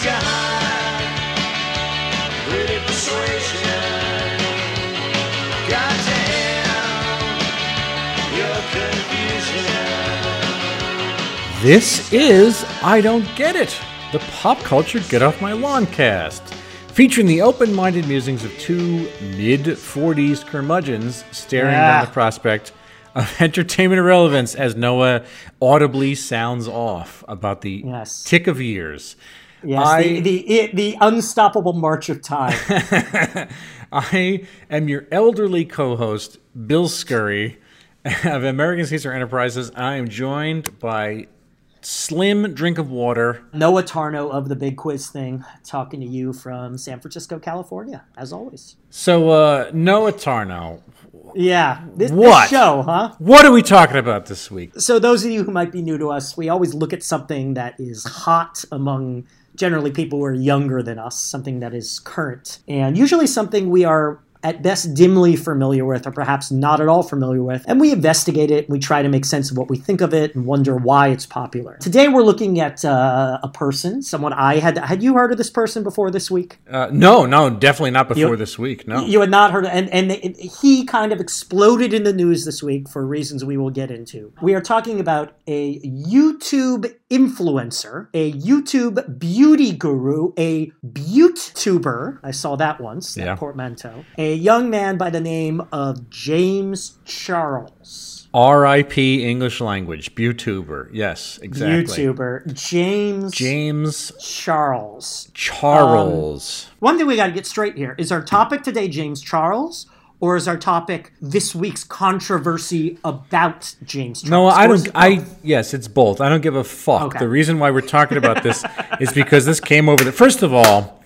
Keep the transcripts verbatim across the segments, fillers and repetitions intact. sky, pretty persuasion, goddamn your confusion. This is I Don't Get It, the Pop Culture Get Off My Lawn cast, featuring the open-minded musings of two mid forties curmudgeons staring yeah. down the prospect of entertainment irrelevance as Noah audibly sounds off about the yes. tick of years. Yes, I, the, the the unstoppable march of time. I am your elderly co-host, Bill Scurry of American Caesar Enterprises. I am joined by slim drink of water, Noah Tarno of The Big Quiz Thing, talking to you from San Francisco, California, as always. So, uh, Noah Tarno. Yeah, this, this show, huh? What are we talking about this week? So those of you who might be new to us, we always look at something that is hot among generally people who are younger than us, something that is current, and usually something we are at best dimly familiar with or perhaps not at all familiar with, and we investigate it, and we try to make sense of what we think of it and wonder why it's popular. Today we're looking at uh, a person, someone I had, had you heard of this person before this week? Uh, no, no, definitely not before you, this week, no. You had not heard of, and, and he kind of exploded in the news this week for reasons we will get into. We are talking about a YouTube influencer, a YouTube beauty guru, a beaut-tuber, I saw that once, that yeah. portmanteau, a A young man by the name of James Charles. R I P English language. YouTuber. Yes, exactly. YouTuber. James. James. Charles. Charles. Um, one thing we got to get straight here. Is our topic today James Charles? Or is our topic this week's controversy about James Charles? No, I don't. I yes, it's both. I don't give a fuck. Okay. The reason why we're talking about this is because this came over the, first of all,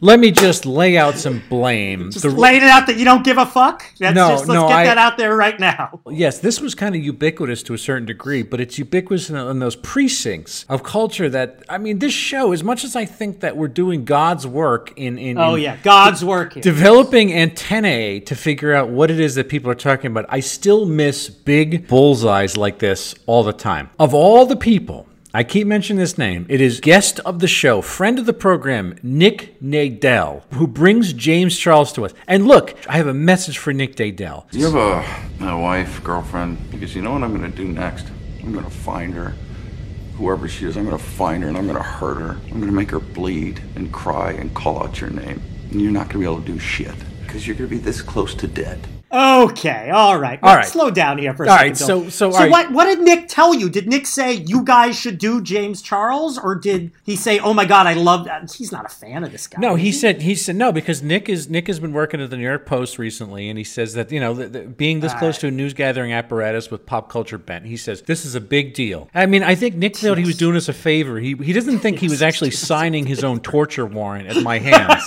let me just lay out some blame. Just the, laying it out that you don't give a fuck? That's no, just, let's no, get I, that out there right now. Yes, this was kind of ubiquitous to a certain degree, but it's ubiquitous in, in those precincts of culture that, I mean, this show, as much as I think that we're doing God's work in... in oh, in, yeah, God's de- work. Here. Developing antennae to figure out what it is that people are talking about, I still miss big bullseyes like this all the time. Of all the people... I keep mentioning this name. It is guest of the show, friend of the program, Nick Nadell, who brings James Charles to us. And look, I have a message for Nick Nadell. Do you have a, a wife, girlfriend? Because you know what I'm going to do next? I'm going to find her. Whoever she is, I'm going to find her and I'm going to hurt her. I'm going to make her bleed and cry and call out your name. And you're not going to be able to do shit because you're going to be this close to dead. Okay, all right. All right. Slow down here for a all second. Right, so, so, so all right, so what what did Nick tell you? Did Nick say you guys should do James Charles, or did he say, "Oh my God, I love that"? He's not a fan of this guy. No, he, he said he said no because Nick is Nick has been working at the New York Post recently, and he says that you know the, the, being this all close right. to a news gathering apparatus with pop culture bent, he says this is a big deal. I mean, I think Nick felt he was doing us a favor. He he doesn't think he was actually signing his own torture warrant at my hands.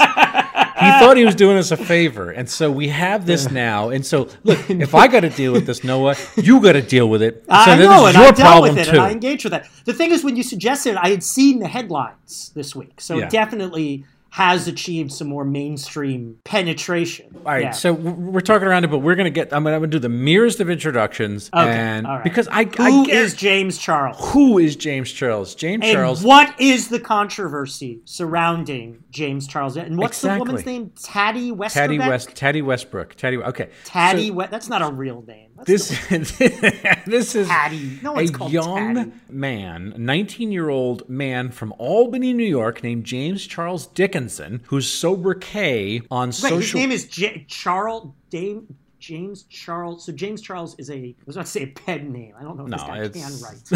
He thought he was doing us a favor, and so we have this now. And so, look, if I got to deal with this, Noah, you got to deal with it. So I know, and I dealt with it, too. And I engaged with that. The thing is, when you suggested it, I had seen the headlines this week, so yeah. it definitely has achieved some more mainstream penetration. All right, yeah. so we're talking around it, but we're going to get. I'm going to do the merest of introductions, okay. and all right. because I, who I get, is James Charles? Who is James Charles? James and Charles. What is the controversy surrounding James Charles? And what's exactly. the woman's name? Tati Westbrook. Tati West. Tati Westbrook. Tati. Okay. Tati. So, we, that's not a real name. That's this. This is Tati. No, it's a young Tati. man, nineteen-year-old man from Albany, New York, named James Charles Dickens. Who's sobriquet on right, social... His name is J- Charles... Dame, James Charles... So James Charles is a... I was about to say a pen name. I don't know if no, this guy it's... can write.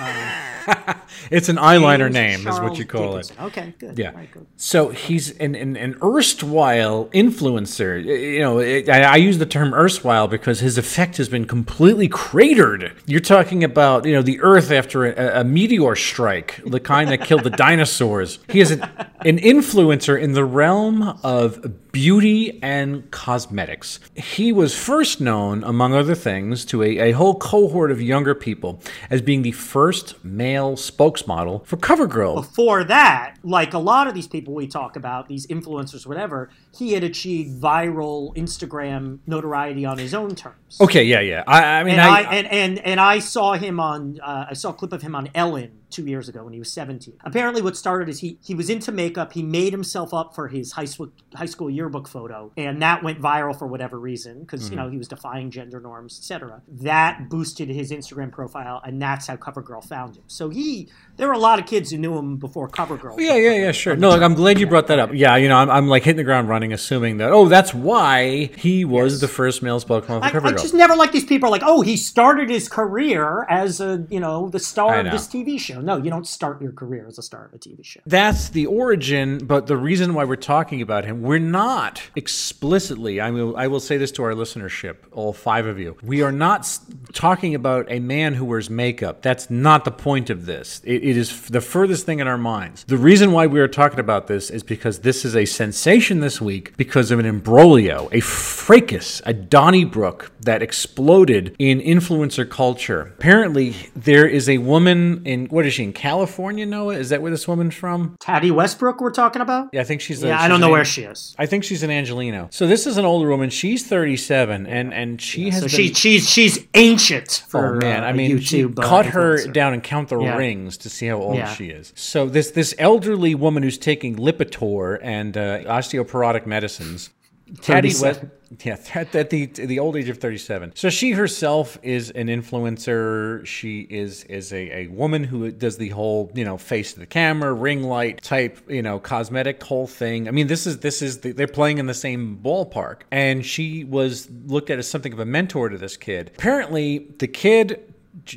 Uh, it's an eyeliner James name Charles is what you call Dickinson. It. Okay, good. Yeah. Right, good. So he's an, an, an erstwhile influencer. You know, it, I, I use the term erstwhile because his effect has been completely cratered. You're talking about, you know, the earth after a, a meteor strike, the kind that killed the dinosaurs. He is an, an influencer in the realm of beauty and cosmetics. He was first known, among other things, to a, a whole cohort of younger people as being the first First male spokesmodel for CoverGirl. Before that, like a lot of these people we talk about, these influencers, whatever, he had achieved viral Instagram notoriety on his own terms. Okay, yeah, yeah. I, I mean, and I, I and, and and I saw him on. Uh, I saw a clip of him on Ellen two years ago when he was seventeen. Apparently what started is he, he was into makeup. He made himself up for his high school, high school yearbook photo, and that went viral for whatever reason because, mm-hmm. you know, he was defying gender norms, et cetera. That boosted his Instagram profile, and that's how CoverGirl found him. So he, there were a lot of kids who knew him before CoverGirl. Yeah, yeah, yeah, sure. No, like, I'm glad you brought that up. Yeah, you know, I'm, I'm like hitting the ground running, assuming that, oh, that's why he was yes. the first male spokesman. I, I just never like these people like, oh, he started his career as a, you know, the star of this T V show. No, you don't start your career as a star of a T V show. That's the origin, but the reason why we're talking about him, we're not explicitly, I will, I will say this to our listenership, all five of you, we are not talking about a man who wears makeup. That's not the point of this. It, it is the furthest thing in our minds. The reason why we are talking about this is because this is a sensation this week because of an imbroglio, a fracas, a Donnybrook that exploded in influencer culture. Apparently, there is a woman in, what is she, in California, Noah? Is that where this woman's from? Tati Westbrook we're talking about? Yeah, I think she's a, Yeah, she's I don't know an, where she is. I think she's an Angelino. So this is an older woman. She's thirty-seven, and, and she yeah, has so been... She, she's, she's ancient for oh, man. Uh, I mean, YouTube. Uh, cut her influencer. Down and count the yeah. rings to see how old yeah. she is. So this, this elderly woman who's taking Lipitor and uh, osteoporotic medicines... Tati West... Yeah, at the at the old age of thirty-seven. So she herself is an influencer. She is is a, a woman who does the whole, you know, face to the camera, ring light type, you know, cosmetic whole thing. I mean, this is this is the, they're playing in the same ballpark. And she was looked at as something of a mentor to this kid. Apparently, the kid.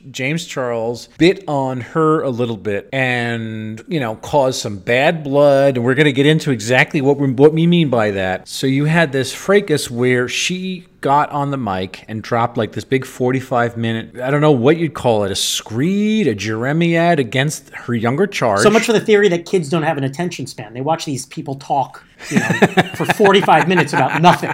James Charles bit on her a little bit and, you know, caused some bad blood. And we're going to get into exactly what we, what we mean by that. So you had this fracas where she... got on the mic and dropped like this big forty-five minute, I don't know what you'd call it, a screed, a jeremiad against her younger charge. So much for the theory that kids don't have an attention span. They watch these people talk, you know, for forty-five minutes about nothing.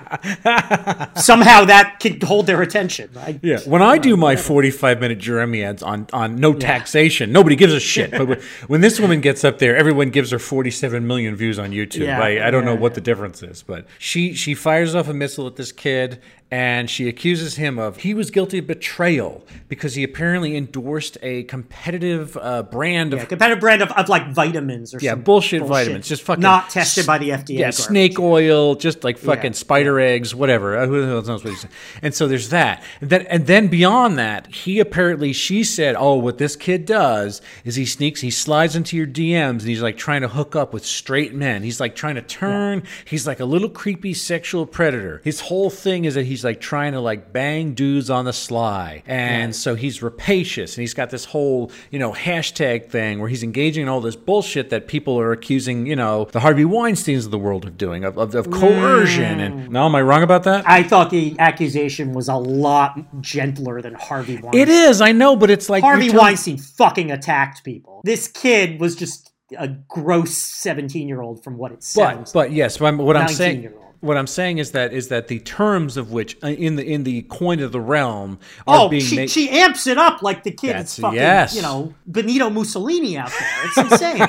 Somehow that could hold their attention. I, yeah. When I do my forty-five minute jeremiads on, on no taxation, yeah. nobody gives a shit. But when this woman gets up there, everyone gives her forty-seven million views on YouTube. Yeah, I, I don't yeah, know what yeah. the difference is, but she, she fires off a missile at this kid. And she accuses him of, he was guilty of betrayal because he apparently endorsed a competitive uh, brand of... Yeah, competitive brand of, of like vitamins or yeah, something. Yeah, bullshit, bullshit vitamins. Just fucking... Not tested by the F D A. Yeah, garbage. Snake oil, just like fucking yeah, spider yeah. eggs, whatever. Uh, who knows what he's saying. And so there's that. And then, and then beyond that, he apparently, she said, oh, what this kid does is he sneaks, he slides into your D Ms and he's like trying to hook up with straight men. He's like trying to turn. Yeah. He's like a little creepy sexual predator. His whole thing is that he's like trying to like bang dudes on the sly. And yeah. so he's rapacious and he's got this whole, you know, hashtag thing where he's engaging in all this bullshit that people are accusing, you know, the Harvey Weinsteins of the world of doing, of, of, of coercion. Mm. And now, am I wrong about that? I thought the accusation was a lot gentler than Harvey Weinstein. It is, I know, but it's like... Harvey telling- Weinstein fucking attacked people. This kid was just a gross seventeen-year-old from what it sounds like. But, yes, what I'm, what I'm saying... What I'm saying is that is that the terms of which in the in the coin of the realm are oh, being she, made. She amps it up like the kid That's, is fucking yes. you know Benito Mussolini out there. It's insane.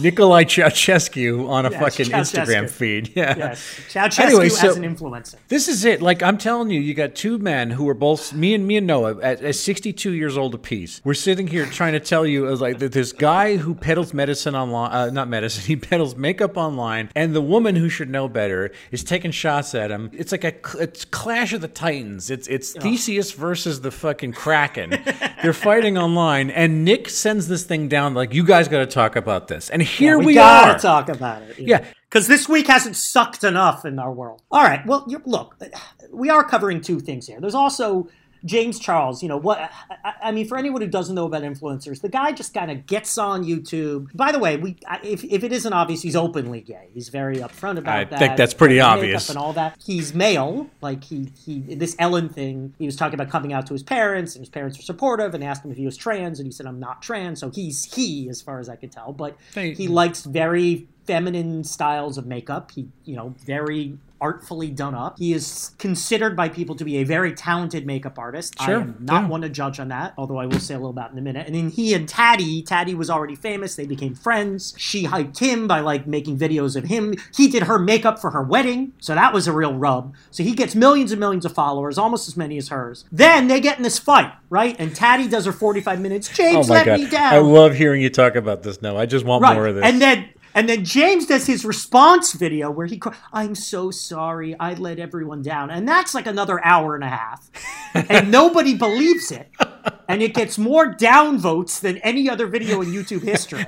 Nikolai Ceausescu on a yes, fucking Ceausescu. Instagram feed. Yeah. Yes. Ceausescu anyway, so as an influencer. This is it. Like, I'm telling you, you got two men who are both, me and me and Noah, at, at sixty-two years old apiece. We're sitting here trying to tell you, like, that this guy who peddles medicine online, uh, not medicine, he peddles makeup online, and the woman who should know better is taking shots at him. It's like a it's clash of the titans. It's, it's oh. Theseus versus the fucking Kraken. They're fighting online, and Nick sends this thing down like, you guys got to talk about this. And here yeah, we, we gotta are. Gotta talk about it. Yeah. yeah. Because this week hasn't sucked enough in our world. All right. Well, you're, look, we are covering two things here. There's also James Charles. You know what? I, I mean, for anyone who doesn't know about influencers, the guy just kind of gets on YouTube. By the way, we if, if it isn't obvious, he's openly gay. He's very upfront about I that. I think that's pretty obvious. And all that. He's male. Like he he this Ellen thing. He was talking about coming out to his parents, and his parents were supportive and asked him if he was trans, and he said, "I'm not trans." So he's he, as far as I could tell. But Thank he you. likes very feminine styles of makeup. He, you know, very artfully done up. He is considered by people to be a very talented makeup artist. Sure. I am not yeah. one to judge on that, although I will say a little about in a minute. And then he and Tati, Tati was already famous. They became friends. She hyped him by like making videos of him. He did her makeup for her wedding. So that was a real rub. So he gets millions and millions of followers, almost as many as hers. Then they get in this fight, right? And Tati does her forty-five minutes. James oh let God. me down. I love hearing you talk about this now. I just want right. more of this. And then And then James does his response video where he cries, I'm so sorry, I let everyone down. And that's like another hour and a half. And nobody believes it. And it gets more downvotes than any other video in YouTube history.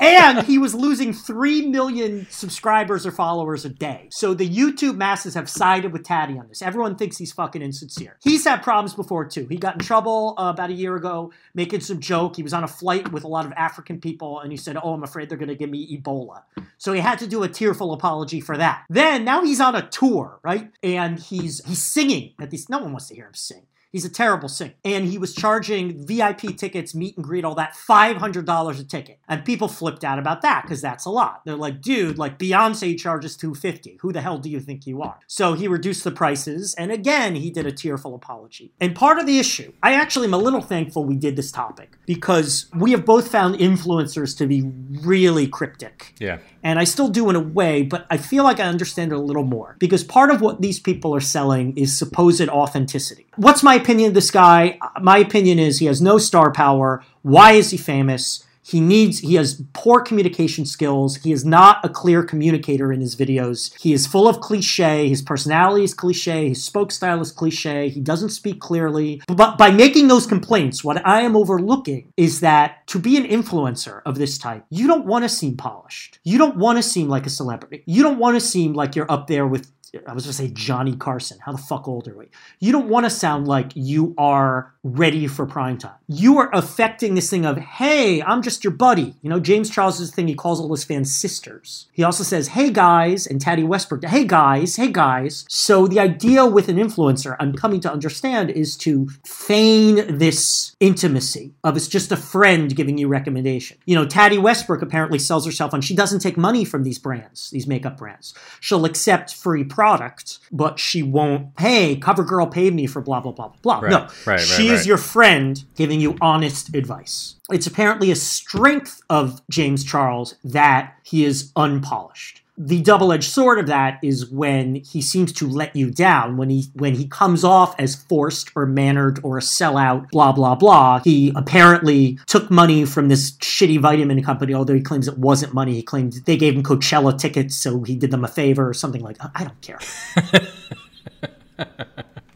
And he was losing three million subscribers or followers a day. So the YouTube masses have sided with Tati on this. Everyone thinks he's fucking insincere. He's had problems before, too. He got in trouble uh, about a year ago making some joke. He was on a flight with a lot of African people, and he said, oh, I'm afraid they're going to give me Ebola. So he had to do a tearful apology for that. Then, now he's on a tour, right? And he's he's singing. At least no one wants to hear him sing. He's a terrible singer. And he was charging V I P tickets, meet and greet, all that, five hundred dollars a ticket. And people flipped out about that because that's a lot. They're like, dude, like Beyonce charges two hundred fifty dollars. Who the hell do you think you are? So he reduced the prices. And again, he did a tearful apology. And part of the issue, I actually am a little thankful we did this topic because we have both found influencers to be really cryptic. Yeah. And I still do in a way, but I feel like I understand it a little more because part of what these people are selling is supposed authenticity. What's my opinion of this guy? My opinion is he has no star power. Why is he famous? He needs, he has poor communication skills. He is not a clear communicator in his videos. He is full of cliche. His personality is cliche. His spoke style is cliche. He doesn't speak clearly. But by making those complaints, what I am overlooking is that to be an influencer of this type, you don't want to seem polished. You don't want to seem like a celebrity. You don't want to seem like you're up there with, I was going to say Johnny Carson. How the fuck old are we? You don't want to sound like you are ready for prime time. You are affecting this thing of, hey, I'm just your buddy. You know, James Charles is the thing. He calls all his fans sisters. He also says, hey, guys, and Tati Westbrook, hey, guys, hey, guys. So the idea with an influencer, I'm coming to understand, is to feign this intimacy of it's just a friend giving you recommendation. You know, Tati Westbrook apparently sells herself on, she doesn't take money from these brands, these makeup brands. She'll accept free product, but she won't, hey, CoverGirl paid me for blah, blah, blah, blah, blah. Right, no, right, she right, is right. your friend giving you honest advice. It's apparently a strength of James Charles that he is unpolished. The double-edged sword of that is when he seems to let you down, when he when he comes off as forced or mannered or a sellout, blah, blah, blah. He apparently took money from this shitty vitamin company, although he claims it wasn't money. He claimed they gave him Coachella tickets, so he did them a favor or something like that. I don't care.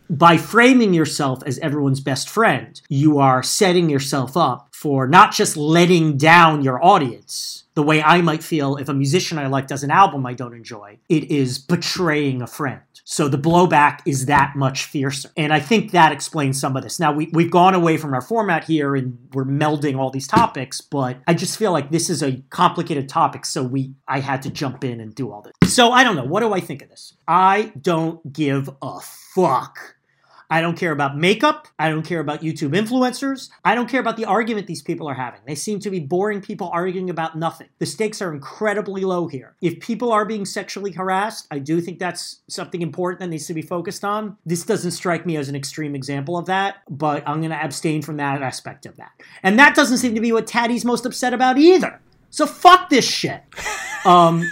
By framing yourself as everyone's best friend, you are setting yourself up for not just letting down your audience, the way I might feel if a musician I like does an album I don't enjoy. It is betraying a friend. So the blowback is that much fiercer. And I think that explains some of this. Now, we, we've gone away from our format here and we're melding all these topics, but I just feel like this is a complicated topic, so we I had to jump in and do all this. So I don't know. What do I think of this? I don't give a fuck. I don't care about makeup. I don't care about YouTube influencers. I don't care about the argument these people are having. They seem to be boring people arguing about nothing. The stakes are incredibly low here. If people are being sexually harassed, I do think that's something important that needs to be focused on. This doesn't strike me as an extreme example of that, but I'm going to abstain from that aspect of that. And that doesn't seem to be what Tati's most upset about either. So fuck this shit. Um,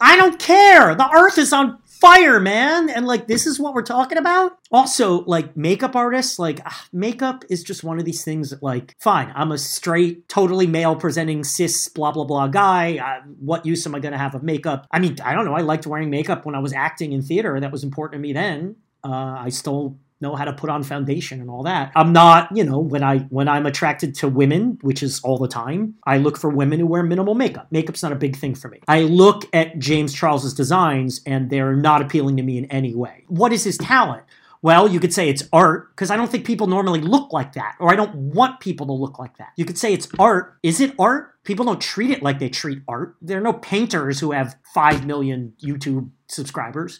I don't care. The earth is on fire, man. And like, this is what we're talking about. Also, like, makeup artists, like ugh, makeup is just one of these things that, like, fine, I'm a straight, totally male presenting cis, blah, blah, blah guy. I, what use am I going to have of makeup? I mean, I don't know. I liked wearing makeup when I was acting in theater. That was important to me then. Uh, I still know how to put on foundation and all that. I'm not, you know, when I when I'm attracted to women, which is all the time, I look for women who wear minimal makeup. Makeup's not a big thing for me. I look at James Charles's designs and they're not appealing to me in any way. What is his talent? Well, you could say it's art, because I don't think people normally look like that, or I don't want people to look like that. You could say it's art. Is it art? People don't treat it like they treat art. There are no painters who have five million YouTube subscribers.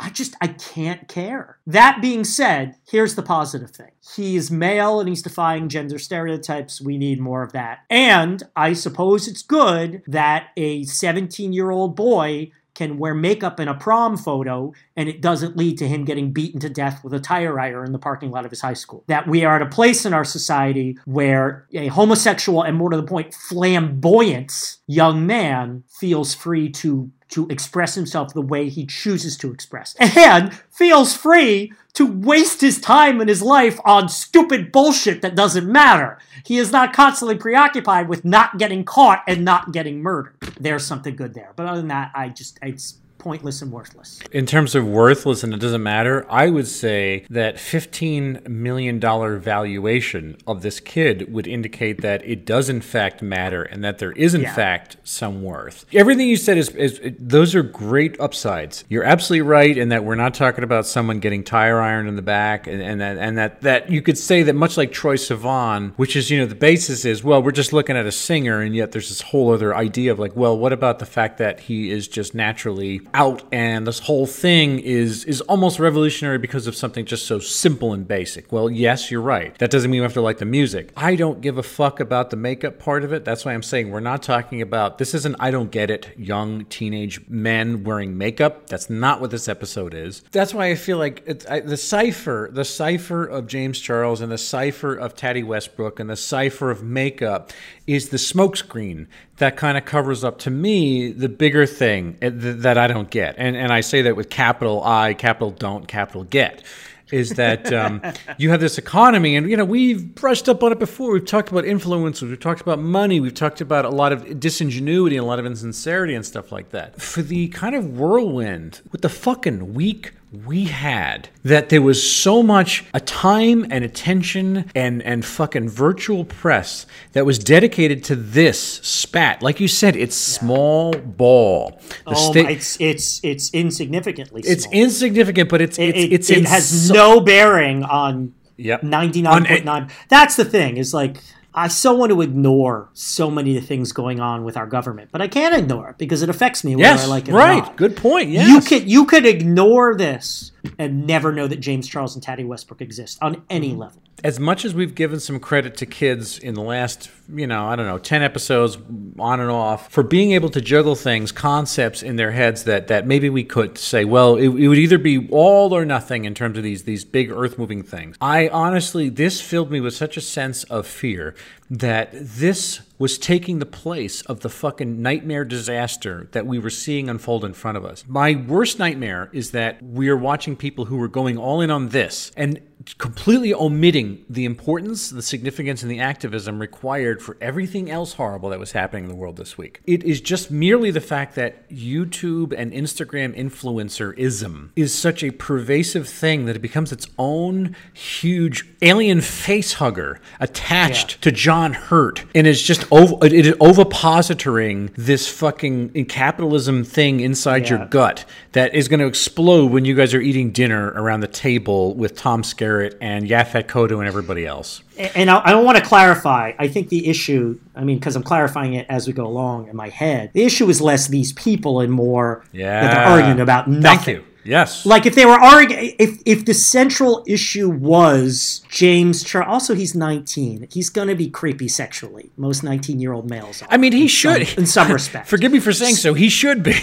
I just, I can't care. That being said, here's the positive thing. He is male and he's defying gender stereotypes. We need more of that. And I suppose it's good that a seventeen-year-old boy can wear makeup in a prom photo and it doesn't lead to him getting beaten to death with a tire iron in the parking lot of his high school. That we are at a place in our society where a homosexual and, more to the point, flamboyant young man feels free to to express himself the way he chooses to express, and feels free to waste his time and his life on stupid bullshit that doesn't matter. He is not constantly preoccupied with not getting caught and not getting murdered. There's something good there. But other than that, I just, it's pointless and worthless. In terms of worthless and it doesn't matter, I would say that fifteen million dollars valuation of this kid would indicate that it does in fact matter and that there is in yeah. fact some worth. Everything you said is, is, those are great upsides. You're absolutely right in that we're not talking about someone getting tire iron in the back, and, and, that, and that, that you could say that much like Troye Sivan, which is, you know, the basis is, well, we're just looking at a singer, and yet there's this whole other idea of like, well, what about the fact that he is just naturally out, and this whole thing is is almost revolutionary because of something just so simple and basic. Well, yes, you're right. That doesn't mean we have to like the music. I don't give a fuck about the makeup part of it. That's why I'm saying we're not talking about, this isn't I Don't Get It, young teenage men wearing makeup. That's not what this episode is. That's why I feel like it's, I, the cipher, the cipher of James Charles and the cipher of Tati Westbrook and the cipher of makeup is the smokescreen that kind of covers up, to me, the bigger thing that I don't get. And and I say that with capital I, capital don't, capital get. Is that um, you have this economy, and you know we've brushed up on it before. We've talked about influencers, we've talked about money, we've talked about a lot of disingenuity and a lot of insincerity and stuff like that. For the kind of whirlwind with the fucking weak we had, that there was so much a time and attention and, and fucking virtual press that was dedicated to this spat. Like you said, it's yeah. small ball. The oh, sta- it's it's it's insignificantly. It's small. insignificant, but it's it, it's, it, it's it ins- has no bearing on yep. ninety-nine point nine. That's the thing. Is like, I so want to ignore so many of the things going on with our government, but I can't ignore it because it affects me whether yes, I like it right. or not. Right, good point, yes. You could, you could ignore this and never know that James Charles and Tati Westbrook exist on any level. As much as we've given some credit to kids in the last, you know, I don't know, ten episodes on and off for being able to juggle things, concepts in their heads that, that maybe we could say, well, it, it would either be all or nothing in terms of these, these big earth-moving things. I honestly, this filled me with such a sense of fear that this was taking the place of the fucking nightmare disaster that we were seeing unfold in front of us. My worst nightmare is that we are watching people who are going all in on this and completely omitting the importance, the significance, and the activism required for everything else horrible that was happening in the world this week. It is just merely the fact that YouTube and Instagram influencerism is such a pervasive thing that it becomes its own huge alien face hugger attached yeah. to John Hurt, and it's just over, it is overpositoring this fucking capitalism thing inside yeah. your gut that is going to explode when you guys are eating dinner around the table with Tom Skerritt and Yaphet Kotto and everybody else. And I, I don't want to clarify. I think the issue, I mean, because I'm clarifying it as we go along in my head, the issue is less these people and more yeah. that they're arguing about nothing. Thank you. Yes. Like if they were arguing, if, if the central issue was James Charles, also he's nineteen. He's going to be creepy sexually. Most nineteen-year-old males are. I mean, he in should. Some, in some respect. Forgive me for saying so. He should be.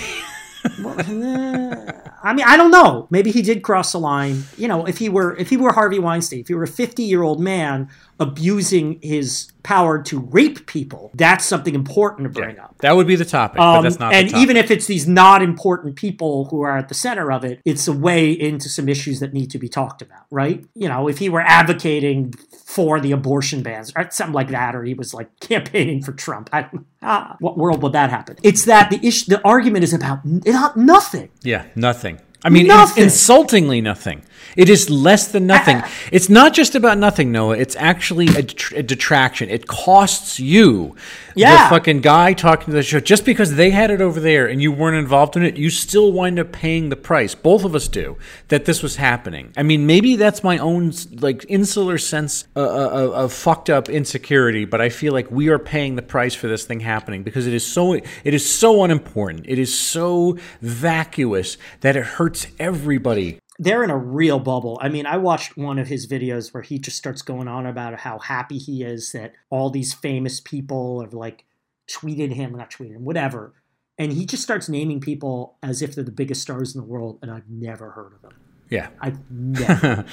Well, uh, I mean, I don't know. Maybe he did cross the line. You know, if he were if he were Harvey Weinstein, if he were a fifty-year-old man abusing his power to rape people, that's something important to bring yeah, up. That would be the topic, um, but that's not and the topic. Even if it's these not important people who are at the center of it, it's a way into some issues that need to be talked about, right? You know, if he were advocating for the abortion bans or something like that, or he was like campaigning for Trump, I don't know. Ah, what world would that happen? It's that the issue, the argument is about n- nothing. Yeah, nothing. I mean, nothing. Ins- insultingly nothing. It is less than nothing. Ah. It's not just about nothing, Noah. It's actually a, det- a detraction. It costs you, yeah. the fucking guy talking to the show. Just because they had it over there and you weren't involved in it, you still wind up paying the price. Both of us do, that this was happening. I mean, maybe that's my own like insular sense of, of, of fucked up insecurity, but I feel like we are paying the price for this thing happening because it is so, it is so unimportant. It is so vacuous that it hurts everybody. They're in a real bubble. I mean, I watched one of his videos where he just starts going on about how happy he is that all these famous people have like tweeted him, not tweeted him, whatever, And he just starts naming people as if they're the biggest stars in the world, and I've never heard of them. Yeah. I've never.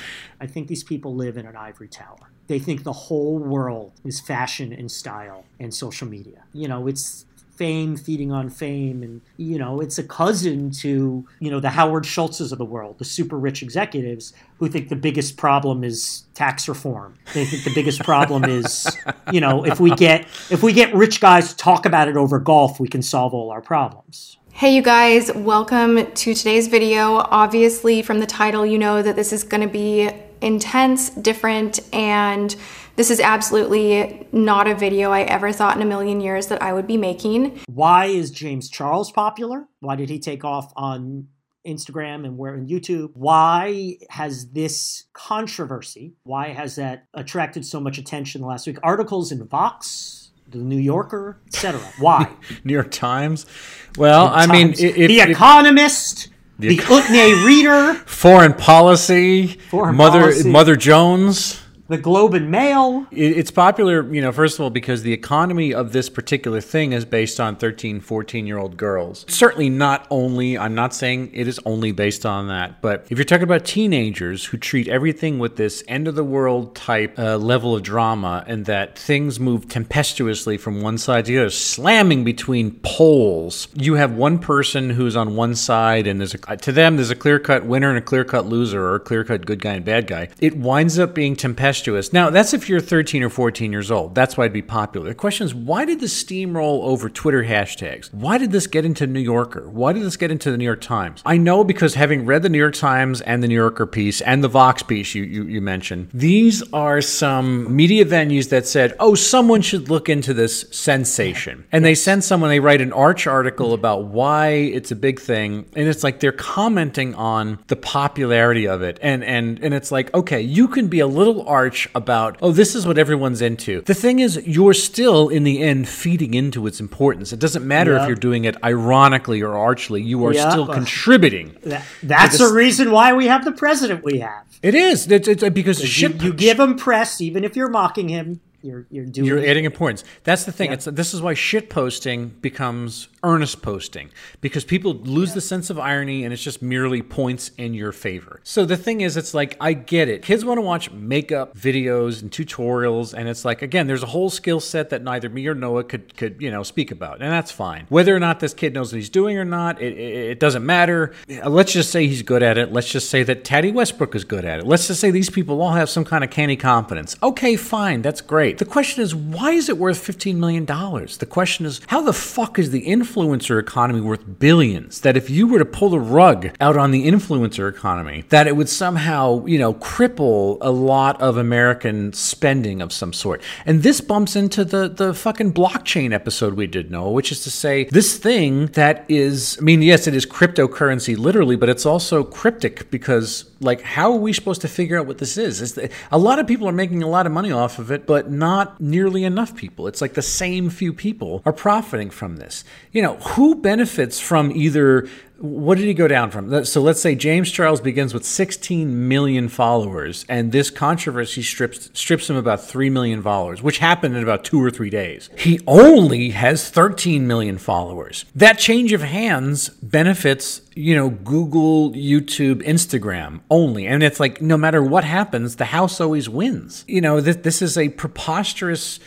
I think these people live in an ivory tower. They think the whole world is fashion and style and social media. You know, it's fame feeding on fame, and, you know, it's a cousin to, you know, the Howard Schultzes of the world, the super rich executives who think the biggest problem is tax reform. They think the biggest problem is, you know, if we get if we get rich guys to talk about it over golf, we can solve all our problems. Hey, you guys, welcome to today's video. Obviously, from the title, you know that this is going to be intense, different, and this is absolutely not a video I ever thought in a million years that I would be making. Why is James Charles popular? Why did he take off on Instagram and where on YouTube? Why has this controversy, why has that attracted so much attention last week? Articles in Vox, The New Yorker, et cetera. Why? New York Times. Well, York I Times. mean, it, it, The Economist, it, The, the Utne Reader, Foreign Policy, Foreign Mother Policy. Mother Jones, The Globe and Mail. It, it's popular, you know, first of all, because the economy of this particular thing is based on thirteen, fourteen-year-old girls. Certainly not only, I'm not saying it is only based on that, but if you're talking about teenagers who treat everything with this end-of-the-world type uh, level of drama, and that things move tempestuously from one side to the other, slamming between poles. You have one person who's on one side, and there's a, to them, there's a clear-cut winner and a clear-cut loser, or a clear-cut good guy and bad guy. It winds up being tempestuous. Now, that's if you're thirteen or fourteen years old. That's why it'd be popular. The question is, why did this steamroll over Twitter hashtags? Why did this get into New Yorker? Why did this get into the New York Times? I know, because having read the New York Times and the New Yorker piece and the Vox piece you, you, you mentioned, these are some media venues that said, oh, someone should look into this sensation. And they send someone, they write an Arch article about why it's a big thing. And it's like they're commenting on the popularity of it. And, and, and it's like, okay, you can be a little Arch about, oh, this is what everyone's into. The thing is, you're still, in the end, feeding into its importance. It doesn't matter yep. if you're doing it ironically or archly. You are yep. still contributing. That, that's the reason why we have the president we have. It is. It's, it's, because ship you, you give him press, even if you're mocking him. You're you're doing you're adding importance. That's the thing. Yeah. It's this is why shit posting becomes earnest posting, because people lose yeah. the sense of irony, and it's just merely points in your favor. So the thing is, it's like, I get it. Kids want to watch makeup videos and tutorials, and it's like, again, there's a whole skill set that neither me or Noah could could you know speak about, and that's fine. Whether or not this kid knows what he's doing or not, it it, it doesn't matter. Let's just say he's good at it. Let's just say that Tati Westbrook is good at it. Let's just say these people all have some kind of canny confidence. Okay, fine, that's great. The question is, why is it worth fifteen million dollars? The question is, how the fuck is the influencer economy worth billions? That if you were to pull the rug out on the influencer economy, that it would somehow, you know, cripple a lot of American spending of some sort. And this bumps into the, the fucking blockchain episode we did, Noah, which is to say, this thing that is, I mean, yes, it is cryptocurrency literally, but it's also cryptic, because, like, how are we supposed to figure out what this is? Is the, a lot of people are making a lot of money off of it, but not nearly enough people. It's like the same few people are profiting from this. You know, who benefits from either? What did he go down from? So let's say James Charles begins with sixteen million followers, and this controversy strips strips him about three million followers, which happened in about two or three days. He only has thirteen million followers. That change of hands benefits, you know, Google, YouTube, Instagram only. And it's like, no matter what happens, the house always wins. You know, this, this is a preposterous,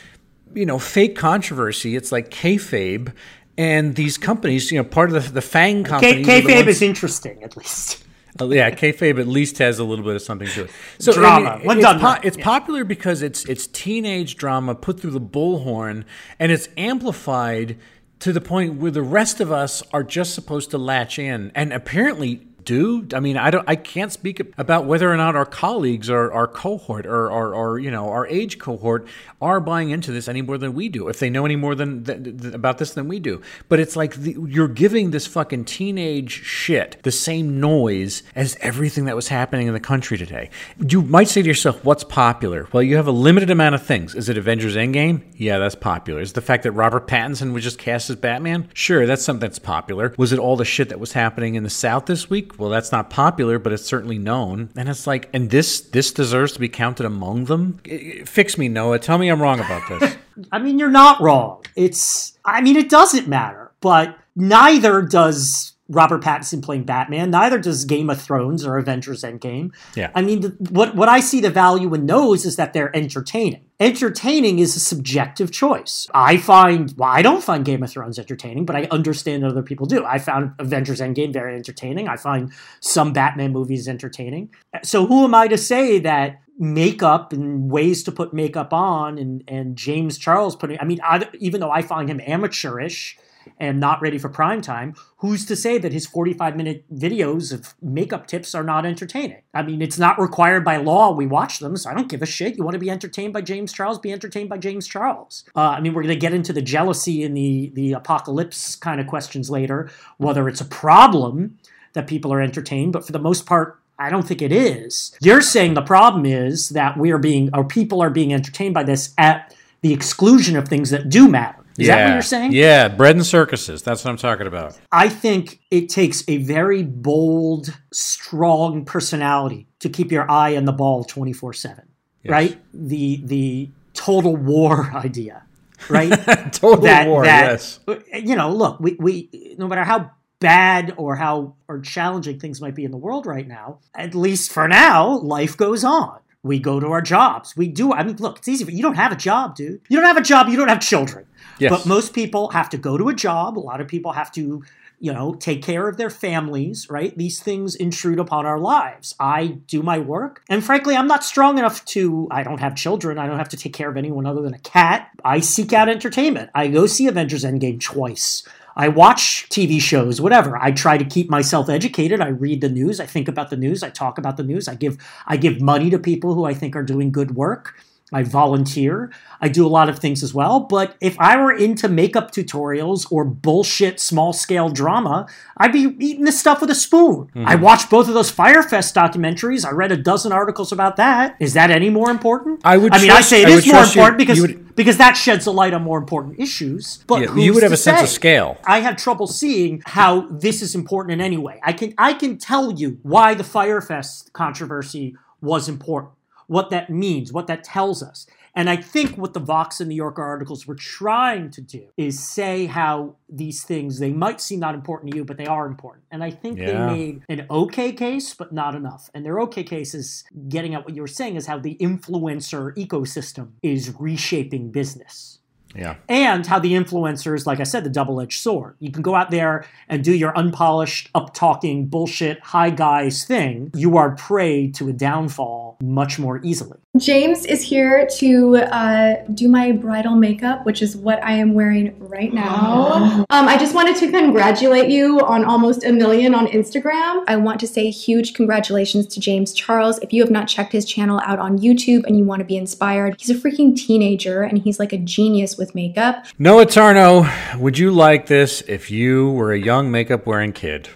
you know, fake controversy. It's like kayfabe. And these companies, you know, part of the, the FANG company. K- kayfabe is interesting, at least. Uh, yeah, kayfabe at least has a little bit of something to it. So, drama. I mean, One it's done po- it's yeah. popular because it's it's teenage drama put through the bullhorn, and it's amplified to the point where the rest of us are just supposed to latch in. And apparently... Dude, I mean, I don't. I can't speak about whether or not our colleagues or our cohort or, or, or you know, our age cohort are buying into this any more than we do. If they know any more than th- th- about this than we do, but it's like the, you're giving this fucking teenage shit the same noise as everything that was happening in the country today. You might say to yourself, "What's popular?" Well, you have a limited amount of things. Is it Avengers Endgame? Yeah, that's popular. Is it the fact that Robert Pattinson was just cast as Batman? Sure, that's something that's popular. Was it all the shit that was happening in the South this week? Well, that's not popular, but it's certainly known. And it's like, and this this deserves to be counted among them? It, it, fix me, Noah. Tell me I'm wrong about this. I mean, you're not wrong. It's, I mean, it doesn't matter. But Neither does Robert Pattinson playing Batman. Neither does Game of Thrones or Avengers Endgame. Yeah. I mean, what what I see the value in those is that they're entertaining. Entertaining is a subjective choice. I find, well, I don't find Game of Thrones entertaining, but I understand other people do. I found Avengers Endgame very entertaining. I find some Batman movies entertaining. So who am I to say that makeup and ways to put makeup on and, and James Charles putting, I mean, I, even though I find him amateurish and not ready for prime time, who's to say that his forty-five minute videos of makeup tips are not entertaining? I mean, it's not required by law. We watch them, so I don't give a shit. You want to be entertained by James Charles? Be entertained by James Charles. Uh, I mean, we're going to get into the jealousy and the, the apocalypse kind of questions later, whether it's a problem that people are entertained, but for the most part, I don't think it is. You're saying the problem is that we are being, or people are being entertained by this at the exclusion of things that do matter. Is yeah. that what you're saying? Yeah, bread and circuses. That's what I'm talking about. I think it takes a very bold, strong personality to keep your eye on the ball twenty-four seven, yes. right? The the total war idea, right? total that, war, that, yes. You know, look, we, we no matter how bad or how or challenging things might be in the world right now, at least for now, life goes on. We go to our jobs. We do. I mean, look, it's easy. But you don't have a job, dude. You don't have a job. You don't have children. Yes. But most people have to go to a job. A lot of people have to, you know, take care of their families, right? These things intrude upon our lives. I do my work. And frankly, I'm not strong enough to, I don't have children. I don't have to take care of anyone other than a cat. I seek out entertainment. I go see Avengers Endgame twice. I watch T V shows, whatever. I try to keep myself educated. I read the news. I think about the news. I talk about the news. I give I give money to people who I think are doing good work. I volunteer. I do a lot of things as well. But if I were into makeup tutorials or bullshit small-scale drama, I'd be eating this stuff with a spoon. Mm-hmm. I watched both of those Fyre Fest documentaries. I read a dozen articles about that. Is that any more important? I would. I mean, trust, I say it I is more important you, because... You would, Because that sheds a light on more important issues. But yeah, you would have a say? sense of scale. I have trouble seeing how this is important in any way. I can I can tell you why the Fyre Fest controversy was important, what that means, what that tells us. And I think what the Vox and New Yorker articles were trying to do is say how these things, they might seem not important to you, but they are important. And I think yeah. they made an okay case, but not enough. And their okay case is getting at what you were saying is how the influencer ecosystem is reshaping business. Yeah. And how the influencers, like I said, the double-edged sword. You can go out there and do your unpolished, up-talking, bullshit, high guys thing. You are prey to a downfall much more easily. James is here to uh, do my bridal makeup, which is what I am wearing right now. Um, I just wanted to congratulate you on almost a million on Instagram. I want to say huge congratulations to James Charles. If you have not checked his channel out on YouTube and you want to be inspired, he's a freaking teenager and he's like a genius with makeup. Noah Tarno, would you like this if you were a young makeup-wearing kid?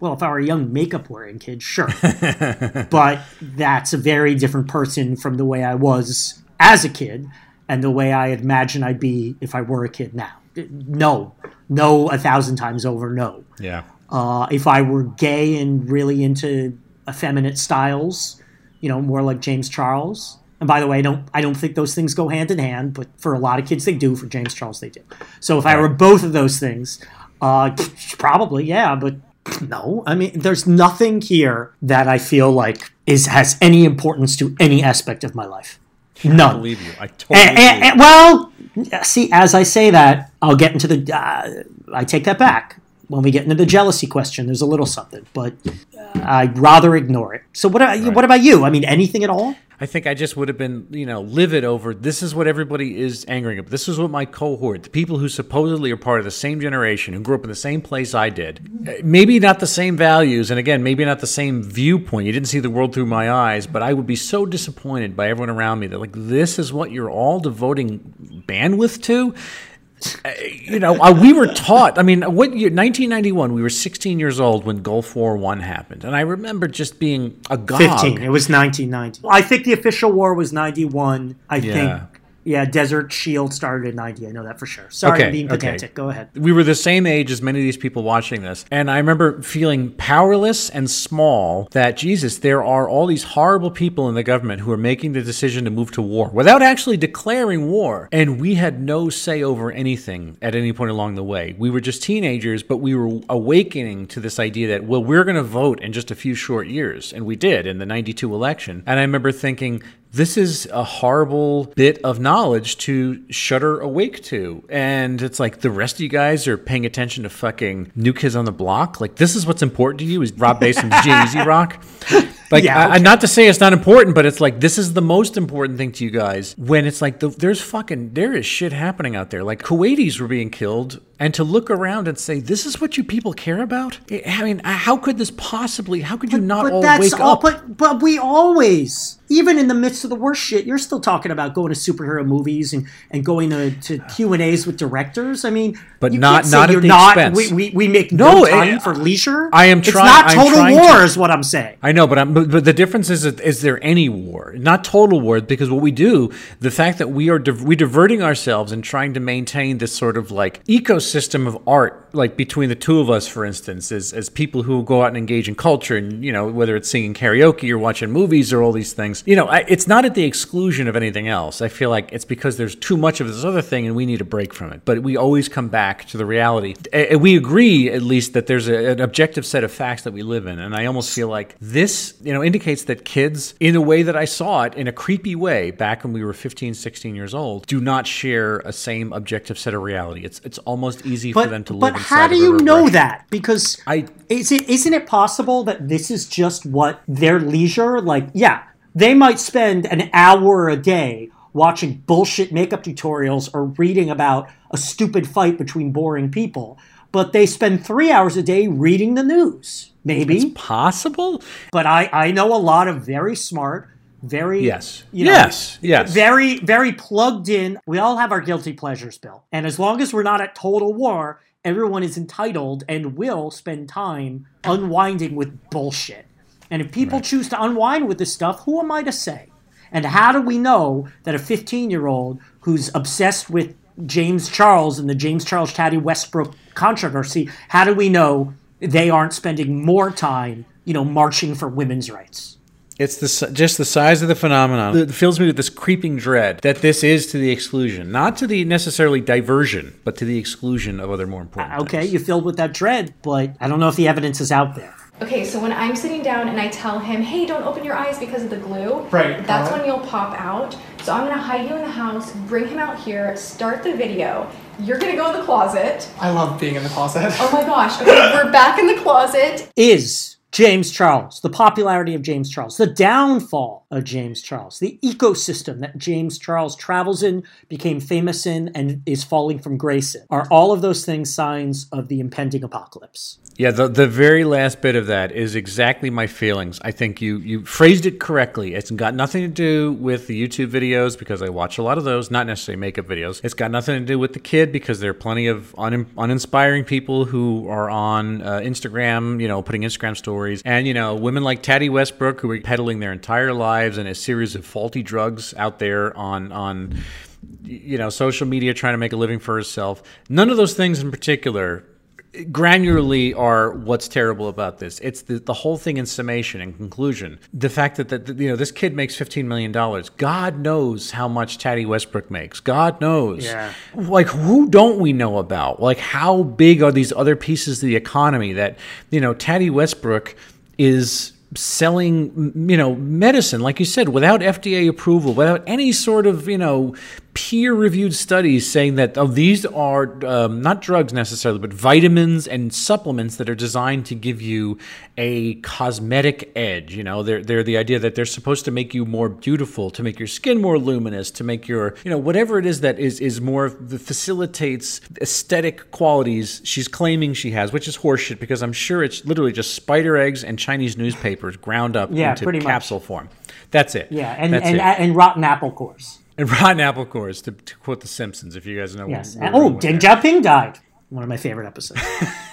Well, if I were a young makeup-wearing kid, sure. But that's a very different person from the way I was as a kid and the way I imagine I'd be if I were a kid now. No. No, a thousand times over, no. Yeah. Uh, if I were gay and really into effeminate styles, you know, more like James Charles. And by the way, I don't I don't think those things go hand in hand, but for a lot of kids they do. For James Charles, they do. So if I were both of those things, uh, probably, yeah, but... No, I mean, there's nothing here that I feel like is has any importance to any aspect of my life. None. I believe you. I totally and, and, believe you. Well, see, as I say that, I'll get into the... Uh, I take that back. When we get into the jealousy question, there's a little something, but I'd rather ignore it. So what, right. what about you? I mean, anything at all? I think I just would have been, you know, livid over this is what everybody is angering about. This is what my cohort, the people who supposedly are part of the same generation, who grew up in the same place I did, maybe not the same values, and again, maybe not the same viewpoint. You didn't see the world through my eyes, but I would be so disappointed by everyone around me that, like, this is what you're all devoting bandwidth to? You know, uh, we were taught, I mean, what year, nineteen ninety-one, we were sixteen years old when Gulf War One happened. And I remember just being agog. fifteen, it was nineteen ninety. I think the official war was ninety-one. I yeah. think Yeah, Desert Shield started in ninety. I know that for sure. Sorry, okay, I'm being pedantic. Okay. Go ahead. We were the same age as many of these people watching this. And I remember feeling powerless and small that, Jesus, there are all these horrible people in the government who are making the decision to move to war without actually declaring war. And we had no say over anything at any point along the way. We were just teenagers, but we were awakening to this idea that, well, we're going to vote in just a few short years. And we did in the ninety-two election. And I remember thinking, this is a horrible bit of knowledge to shudder awake to. And it's like, the rest of you guys are paying attention to fucking New Kids on the Block. Like, this is what's important to you, is Rob Basin's Jay-Z rock. Like, yeah, okay. I, not to say it's not important, but it's like, this is the most important thing to you guys, when it's like, the, there's fucking, there is shit happening out there. Like, Kuwaitis were being killed. And to look around and say, this is what you people care about? I mean, how could this possibly, how could you but, not but all that's wake all, up? But, but we always, even in the midst of the worst shit, you're still talking about going to superhero movies and, and going to, to Q and A's with directors. I mean, but you not, can't say not you're at the not, expense. We, we, we make no, no time it, for leisure. I am trying. It's not total war to, is what I'm saying. I know, but, I'm, but, but the difference is, is there any war? Not total war, because what we do, the fact that we are di- we diverting ourselves and trying to maintain this sort of like ecosystem system of art, like between the two of us, for instance, as, as people who go out and engage in culture, and, you know, whether it's singing karaoke or watching movies or all these things, you know, I, it's not at the exclusion of anything else. I feel like it's because there's too much of this other thing and we need a break from it. But we always come back to the reality. A, we agree, at least, that there's a, an objective set of facts that we live in. And I almost feel like this, you know, indicates that kids, in a way that I saw it in a creepy way back when we were fifteen, sixteen years old, do not share a same objective set of reality. It's, it's almost easy but, for them to live but how do you know that? Because I, is it, isn't it possible that this is just what their leisure, like, yeah, they might spend an hour a day watching bullshit makeup tutorials or reading about a stupid fight between boring people, but they spend three hours a day reading the news. Maybe. It's possible. But I, I know a lot of very smart, very, yes, you know, yes, yes, very, very plugged in. We all have our guilty pleasures, Bill. And as long as we're not at total war, everyone is entitled and will spend time unwinding with bullshit. And if people right. choose to unwind with this stuff, who am I to say? And how do we know that a fifteen-year-old who's obsessed with James Charles and the James Charles Tati Westbrook controversy, how do we know they aren't spending more time, you know, marching for women's rights? It's the, just the size of the phenomenon. It fills me with this creeping dread that this is to the exclusion, not to the necessarily diversion, but to the exclusion of other more important okay, things. Okay, you're filled with that dread, but I don't know if the evidence is out there. Okay, so when I'm sitting down and I tell him, hey, don't open your eyes because of the glue, right. that's uh-huh. when you'll pop out. So I'm going to hide you in the house, bring him out here, start the video. You're going to go in the closet. I love being in the closet. Oh my gosh. Okay, we're back in the closet. Is... James Charles, the popularity of James Charles, the downfall of James Charles, the ecosystem that James Charles travels in, became famous in, and is falling from grace in. Are all of those things signs of the impending apocalypse? Yeah, the, the very last bit of that is exactly my feelings. I think you, you phrased it correctly. It's got nothing to do with the YouTube videos, because I watch a lot of those, not necessarily makeup videos. It's got nothing to do with the kid, because there are plenty of un, uninspiring people who are on uh, Instagram, you know, putting Instagram stories. And, you know, women like Tati Westbrook, who are peddling their entire lives and a series of faulty drugs out there on, on, you know, social media, trying to make a living for herself. None of those things in particular granularly are what's terrible about this. It's the, the whole thing in summation and conclusion. The fact that, that, you know, this kid makes fifteen million dollars. God knows how much Tati Westbrook makes. God knows. Yeah. Like, who don't we know about? Like, how big are these other pieces of the economy that, you know, Tati Westbrook is selling, you know, medicine, like you said, without F D A approval, without any sort of, you know, peer-reviewed studies saying that oh, these are um, not drugs necessarily, but vitamins and supplements that are designed to give you a cosmetic edge. You know, they're they're the idea that they're supposed to make you more beautiful, to make your skin more luminous, to make your, you know, whatever it is that is is more that facilitates aesthetic qualities she's claiming she has, which is horseshit, because I'm sure it's literally just spider eggs and Chinese newspapers ground up yeah, into capsule much. form. That's it. Yeah, and and, it. and rotten apple cores. And rotten apple cores, to, to quote The Simpsons, if you guys know. Yes. What, what oh, Deng Xiaoping died. One of my favorite episodes.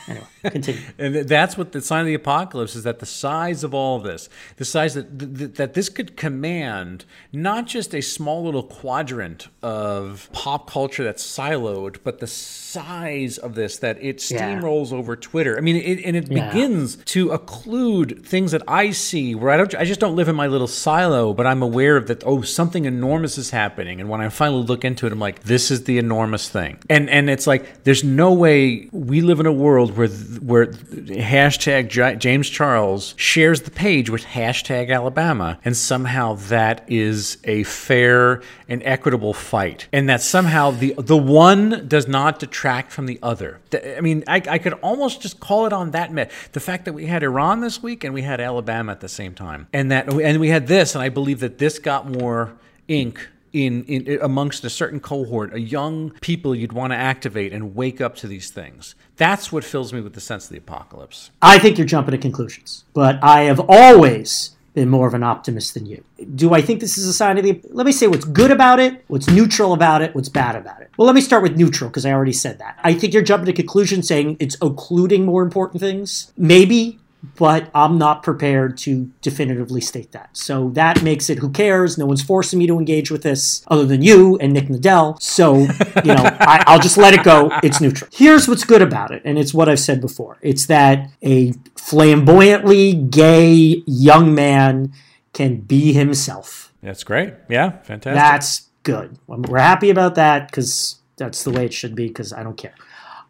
Anyway, continue. And that's what the sign of the apocalypse is, that the size of all this, the size that that this could command not just a small little quadrant of pop culture that's siloed, but the size of this, that it steamrolls yeah. over Twitter. I mean, it, and it yeah. begins to occlude things that I see where I don't, I just don't live in my little silo, but I'm aware of that, oh, something enormous is happening. And when I finally look into it, I'm like, this is the enormous thing. And and it's like, there's no way we live in a world where where hashtag James Charles shares the page with hashtag Alabama, and somehow that is a fair and equitable fight, and that somehow the the one does not detract from the other. I mean, I, I could almost just call it on that met. The fact that we had Iran this week and we had Alabama at the same time, and that and we had this, and I believe that this got more ink. In, in amongst a certain cohort, a young people you'd want to activate and wake up to these things. That's what fills me with the sense of the apocalypse. I think you're jumping to conclusions, but I have always been more of an optimist than you. Do I think this is a sign of the... Let me say what's good about it, what's neutral about it, what's bad about it. Well, let me start with neutral, because I already said that. I think you're jumping to conclusions saying it's occluding more important things. Maybe... But I'm not prepared to definitively state that. So that makes it, who cares? No one's forcing me to engage with this other than you and Nick Nadell. So, you know, I, I'll just let it go. It's neutral. Here's what's good about it. And it's what I've said before. It's that a flamboyantly gay young man can be himself. That's great. Yeah, fantastic. That's good. We're happy about that because that's the way it should be, because I don't care.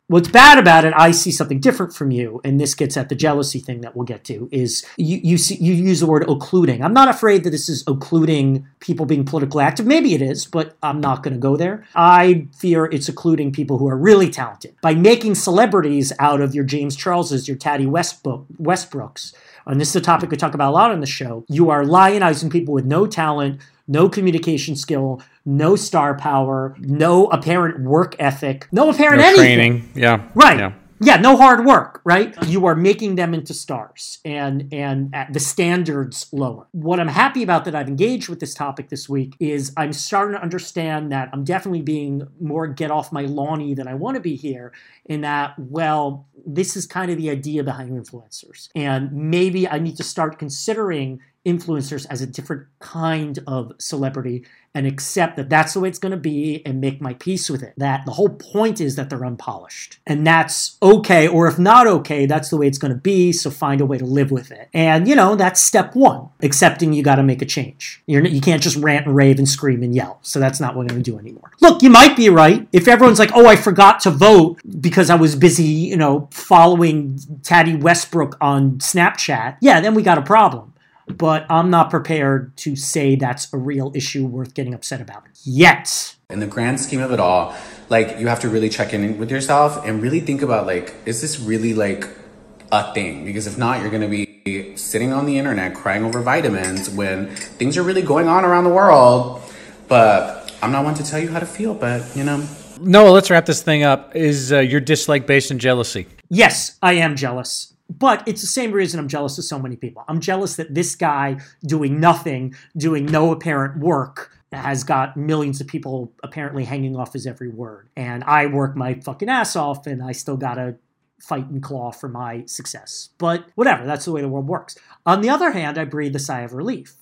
What's bad about it, I see something different from you, and this gets at the jealousy thing that we'll get to, is you you, see, you use the word occluding. I'm not afraid that this is occluding people being politically active. Maybe it is, but I'm not going to go there. I fear it's occluding people who are really talented. By making celebrities out of your James Charleses, your Tati Westbrook, Westbrooks, and this is a topic we talk about a lot on the show, you are lionizing people with no talent, no communication skill, no star power, no apparent work ethic, no apparent no anything. Training, yeah. Right. Yeah. Yeah, no hard work, right? You are making them into stars, and and at the standards lower. What I'm happy about that I've engaged with this topic this week is I'm starting to understand that I'm definitely being more get off my lawny than I want to be here, in that, well, this is kind of the idea behind influencers. And maybe I need to start considering influencers as a different kind of celebrity and accept that that's the way it's going to be and make my peace with it. That the whole point is that they're unpolished. And that's okay, or if not okay, that's the way it's going to be, so find a way to live with it. And, you know, that's step one, accepting you got to make a change. You're, you can't just rant and rave and scream and yell, so that's not what I'm going to do anymore. Look, you might be right. If everyone's like, oh, I forgot to vote because I was busy, you know, following Tati Westbrook on Snapchat, yeah, then we got a problem. But I'm not prepared to say that's a real issue worth getting upset about yet. In the grand scheme of it all, like, you have to really check in with yourself and really think about, like, is this really, like, a thing? Because if not, you're going to be sitting on the internet crying over vitamins when things are really going on around the world. But I'm not one to tell you how to feel, but, you know. Noah, let's wrap this thing up. Is uh, your dislike based on jealousy? Yes, I am jealous. But it's the same reason I'm jealous of so many people. I'm jealous that this guy doing nothing, doing no apparent work, has got millions of people apparently hanging off his every word. And I work my fucking ass off, and I still gotta fight and claw for my success. But whatever, that's the way the world works. On the other hand, I breathe a sigh of relief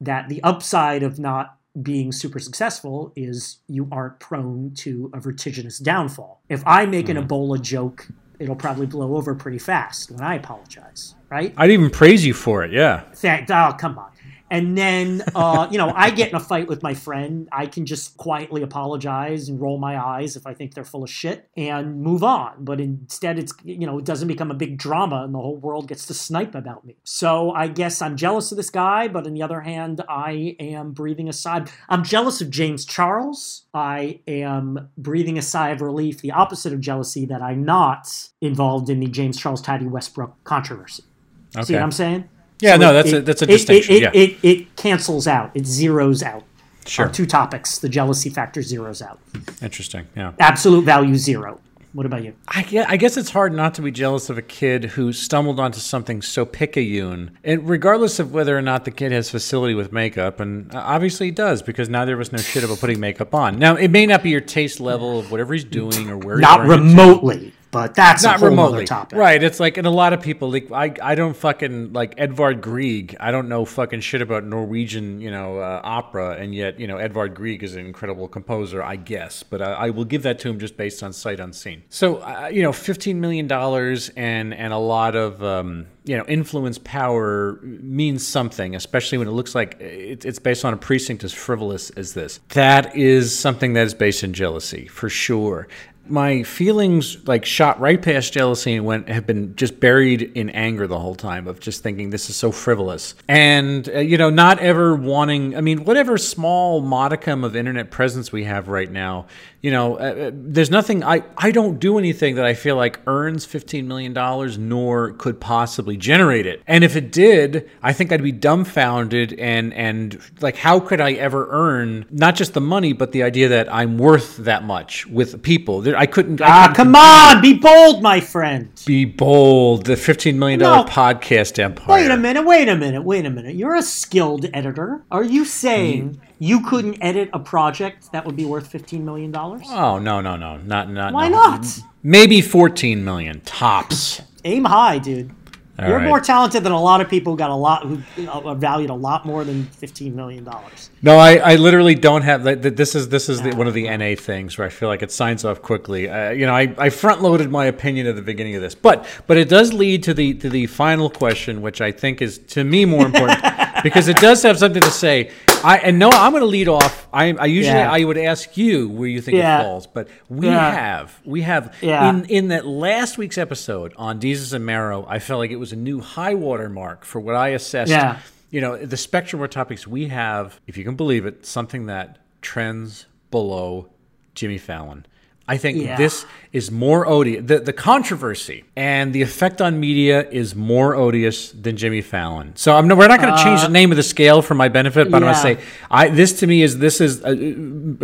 that the upside of not being super successful is you aren't prone to a vertiginous downfall. If I make an Ebola joke, it'll probably blow over pretty fast when I apologize, right? I'd even praise you for it, yeah. That, oh, come on. And then, uh, you know, I get in a fight with my friend. I can just quietly apologize and roll my eyes if I think they're full of shit and move on. But instead, it's, you know, it doesn't become a big drama and the whole world gets to snipe about me. So I guess I'm jealous of this guy. But on the other hand, I am breathing a sigh. I'm jealous of James Charles. I am breathing a sigh of relief, the opposite of jealousy, that I'm not involved in the James Charles Tati Westbrook controversy. Okay. See what I'm saying? Yeah, so no, it, that's, it, a, that's a distinction. It, it, yeah. it, it, it cancels out. It zeroes out. Sure. Our two topics. The jealousy factor zeroes out. Interesting, yeah. Absolute value zero. What about you? I guess, I guess it's hard not to be jealous of a kid who stumbled onto something so picayune, and regardless of whether or not the kid has facility with makeup, and obviously he does, because now there was no shit about putting makeup on. Now, it may not be your taste level of whatever he's doing or where he's wearing it. Not remotely. But that's not a whole remotely other topic. Right. It's like, and a lot of people, like, I, I don't fucking, like, Edvard Grieg. I don't know fucking shit about Norwegian, you know, uh, opera. And yet, you know, Edvard Grieg is an incredible composer, I guess. But I, I will give that to him just based on sight unseen. So, uh, you know, fifteen million dollars and, and a lot of, um, you know, influence power means something, especially when it looks like it, it's based on a precinct as frivolous as this. That is something that is based in jealousy, for sure. My feelings, like, shot right past jealousy and went have been just buried in anger the whole time of just thinking this is so frivolous. And, uh, you know, not ever wanting, I mean, whatever small modicum of internet presence we have right now, you know, uh, there's nothing, I, I don't do anything that I feel like earns fifteen million dollars nor could possibly generate it. And if it did, I think I'd be dumbfounded and, and like, how could I ever earn not just the money, but the idea that I'm worth that much with people? There, I couldn't. I ah, couldn't come continue. on, be bold, my friend. Be bold. The fifteen million dollars no, podcast empire. Wait a minute, wait a minute, wait a minute. You're a skilled editor. Are you saying mm. you couldn't edit a project that would be worth fifteen million dollars? Oh, no, no, no. Not, not. Why no. not? Maybe fourteen million dollars, tops. Aim high, dude. All You're right. more talented than a lot of people who got a lot who are valued a lot more than fifteen million dollars. No, I, I literally don't have like, – this is this is the, one of the N A things where I feel like it signs off quickly. Uh, you know, I, I front-loaded my opinion at the beginning of this. But but it does lead to the to the final question, which I think is, to me, more important because it does have something to say. I And, Noah, I'm going to lead off. I, I usually yeah. – I would ask you where you think yeah. it falls. But we yeah. have – we have yeah. – in, in that last week's episode on Desus and Mero, I felt like it was a new high water mark for what I assessed. Yeah. You know, the spectrum of topics we have, if you can believe it, something that trends below Jimmy Fallon. I think yeah. this is more odious. The, the controversy and the effect on media is more odious than Jimmy Fallon. So I'm no, we're not going to uh, change the name of the scale for my benefit, but yeah. I'm going to say I, this to me is this is uh,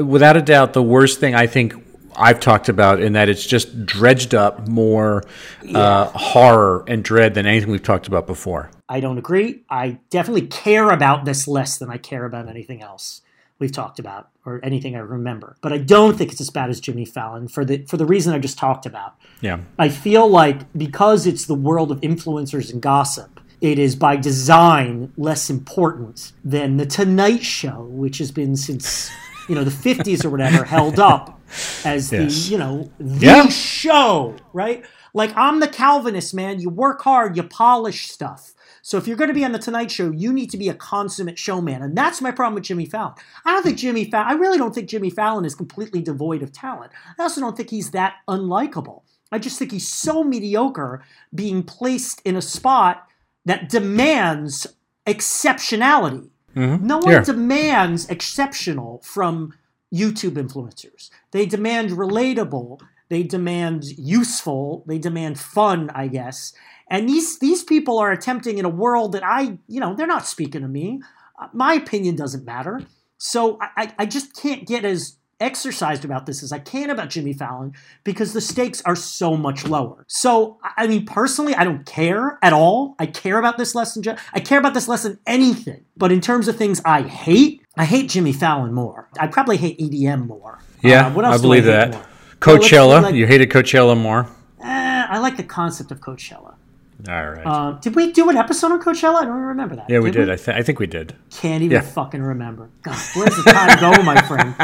without a doubt the worst thing I think I've talked about, in that it's just dredged up more yeah. uh, horror and dread than anything we've talked about before. I don't agree. I definitely care about this less than I care about anything else we've talked about or anything I remember. But I don't think it's as bad as Jimmy Fallon for the for the reason I just talked about. Yeah, I feel like because it's the world of influencers and gossip, it is by design less important than The Tonight Show, which has been since... you know, the fifties or whatever, held up as yes. the, you know, the yeah. show, right? Like, I'm the Calvinist, man. You work hard, you polish stuff. So if you're going to be on The Tonight Show, you need to be a consummate showman. And that's my problem with Jimmy Fallon. I don't think Jimmy Fallon, I really don't think Jimmy Fallon is completely devoid of talent. I also don't think he's that unlikable. I just think he's so mediocre being placed in a spot that demands exceptionality. Mm-hmm. No one yeah. demands exceptional from YouTube influencers. They demand relatable. They demand useful. They demand fun, I guess. And these these people are attempting in a world that I, you know, they're not speaking to me. My opinion doesn't matter. So I, I just can't get as exercised about this as I can about Jimmy Fallon because the stakes are so much lower. So, I mean, personally, I don't care at all. I care about this less than, I care about this less than anything. But in terms of things I hate, I hate Jimmy Fallon more. I probably hate E D M more. Yeah, uh, what else I believe do I hate that. More? Coachella. So like, you hated Coachella more? Eh, I like the concept of Coachella. All right. Uh, did we do an episode on Coachella? I don't remember that. Yeah, we did. did. We? I, th- I think we did. Can't even yeah. fucking remember. God, where's the time go, my friend?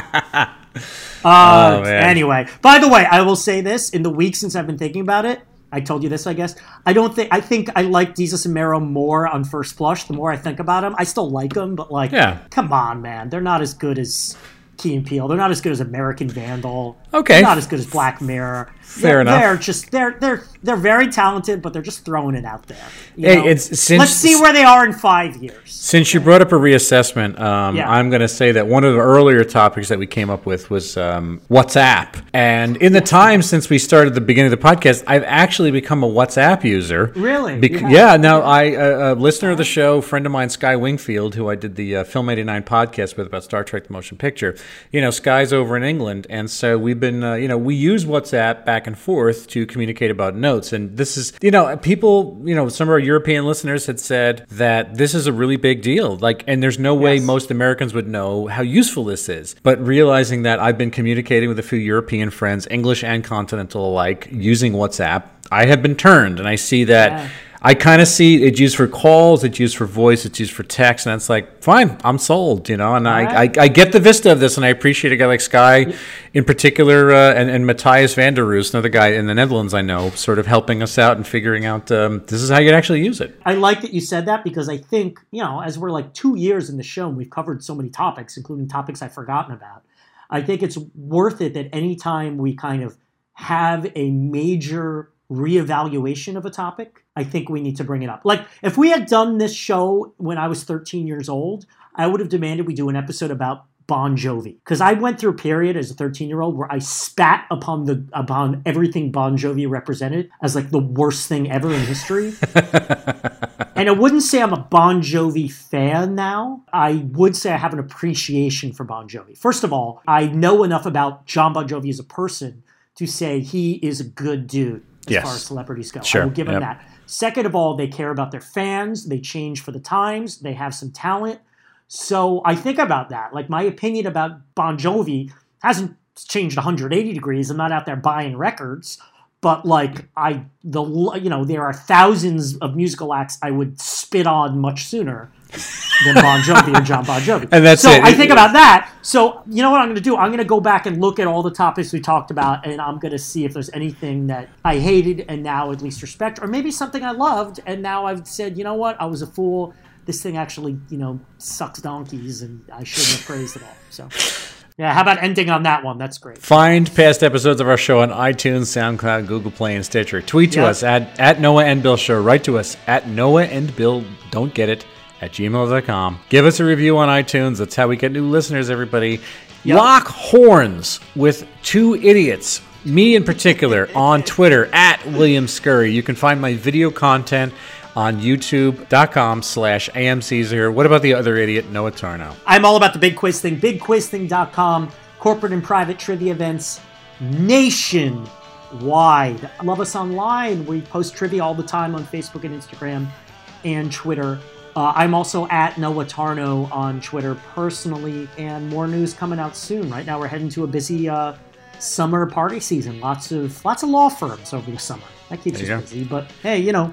Uh, oh, anyway, by the way, I will say this. In the week since I've been thinking about it, I told you this, I guess. I don't think I think I like Desus and Mero more on first blush. The more I think about them, I still like them, but like, yeah. come on, man, they're not as good as Key and Peele. They're not as good as American Vandal. Okay, they're not as good as Black Mirror. Fair they're, enough. They're just they're they're they're very talented, but they're just throwing it out there. You hey, know? It's, since, let's see where they are in five years. Since you brought up a reassessment, um, yeah. I'm going to say that one of the earlier topics that we came up with was um, WhatsApp. And in the time since we started the beginning of the podcast, I've actually become a WhatsApp user. Really? Bec- yeah. yeah. Now, I uh, a listener of the show, friend of mine, Sky Wingfield, who I did the uh, Film eighty-nine podcast with about Star Trek: The Motion Picture. You know, Sky's over in England, and so we've been, uh, you know, we use WhatsApp back back and forth to communicate about notes. And this is, you know, people, you know, some of our European listeners had said that this is a really big deal. Like, and there's no way yes. most Americans would know how useful this is. But realizing that I've been communicating with a few European friends, English and continental alike, using WhatsApp, I have been turned. And I see that... Yeah. I kind of see it's used for calls, it's used for voice, it's used for text, and it's like, fine, I'm sold, you know, and I, right. I, I get the vista of this, and I appreciate a guy like Sky in particular, uh, and, and Matthias van der Roos, another guy in the Netherlands I know, sort of helping us out and figuring out um, this is how you actually use it. I like that you said that because I think, you know, as we're like two years in the show and we've covered so many topics, including topics I've forgotten about, I think it's worth it that anytime we kind of have a major reevaluation of a topic, I think we need to bring it up. Like, if we had done this show when I was thirteen years old, I would have demanded we do an episode about Bon Jovi. Because I went through a period as a thirteen-year-old where I spat upon the upon everything Bon Jovi represented as, like, the worst thing ever in history. And I wouldn't say I'm a Bon Jovi fan now. I would say I have an appreciation for Bon Jovi. First of all, I know enough about John Bon Jovi as a person to say he is a good dude as yes. far as celebrities go. Sure. I will give him yep. that. Second of all, they care about their fans. They change for the times. They have some talent. So I think about that. Like, my opinion about Bon Jovi hasn't changed one hundred eighty degrees. I'm not out there buying records. But, like, I, the you know, there are thousands of musical acts I would spit on much sooner than Bon Jovi or John Bon Jovi. And that's so it. I think about that. So you know what I'm going to do? I'm going to go back and look at all the topics we talked about, and I'm going to see if there's anything that I hated and now at least respect, or maybe something I loved and now I've said, you know what? I was a fool. This thing actually, you know, sucks donkeys, and I shouldn't have praised it all. So... yeah, how about ending on that one? That's great. Find past episodes of our show on iTunes, SoundCloud, Google Play, and Stitcher. Tweet to yep. us at, at Noah and Bill Show. Write to us at Noah and Bill Don't Get It at gmail dot com. Give us a review on iTunes. That's how we get new listeners, everybody. Yep. Lock horns with two idiots, me in particular, on Twitter at William Scurry. You can find my video content on youtube dot com slash A M Caesar. What about the other idiot, Noah Tarno? I'm all about the Big Quiz Thing. big quiz thing dot com. Corporate and private trivia events nationwide. Love us online. We post trivia all the time on Facebook and Instagram and Twitter. Uh, I'm also at Noah Tarno on Twitter personally. And more news coming out soon. Right now we're heading to a busy uh, summer party season. Lots of, lots of law firms over the summer. That keeps us busy. But hey, you know...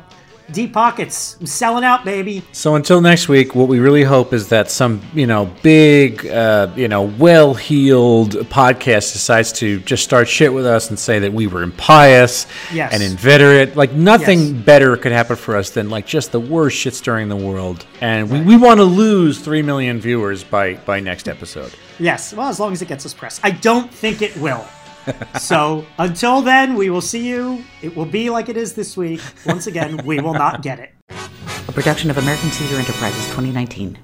deep pockets. I'm selling out, baby. So until next week, what we really hope is that some, you know, big, uh, you know, well-heeled podcast decides to just start shit with us and say that we were impious yes. and inveterate. Like, nothing yes. better could happen for us than, like, just the worst shit stirring the world. And right. we, we want to lose three million viewers by, by next episode. Yes. Well, as long as it gets us press. I don't think it will. So until then, we will see you. It will be like it is this week. Once again, we will not get it. A production of American Caesar Enterprises twenty nineteen.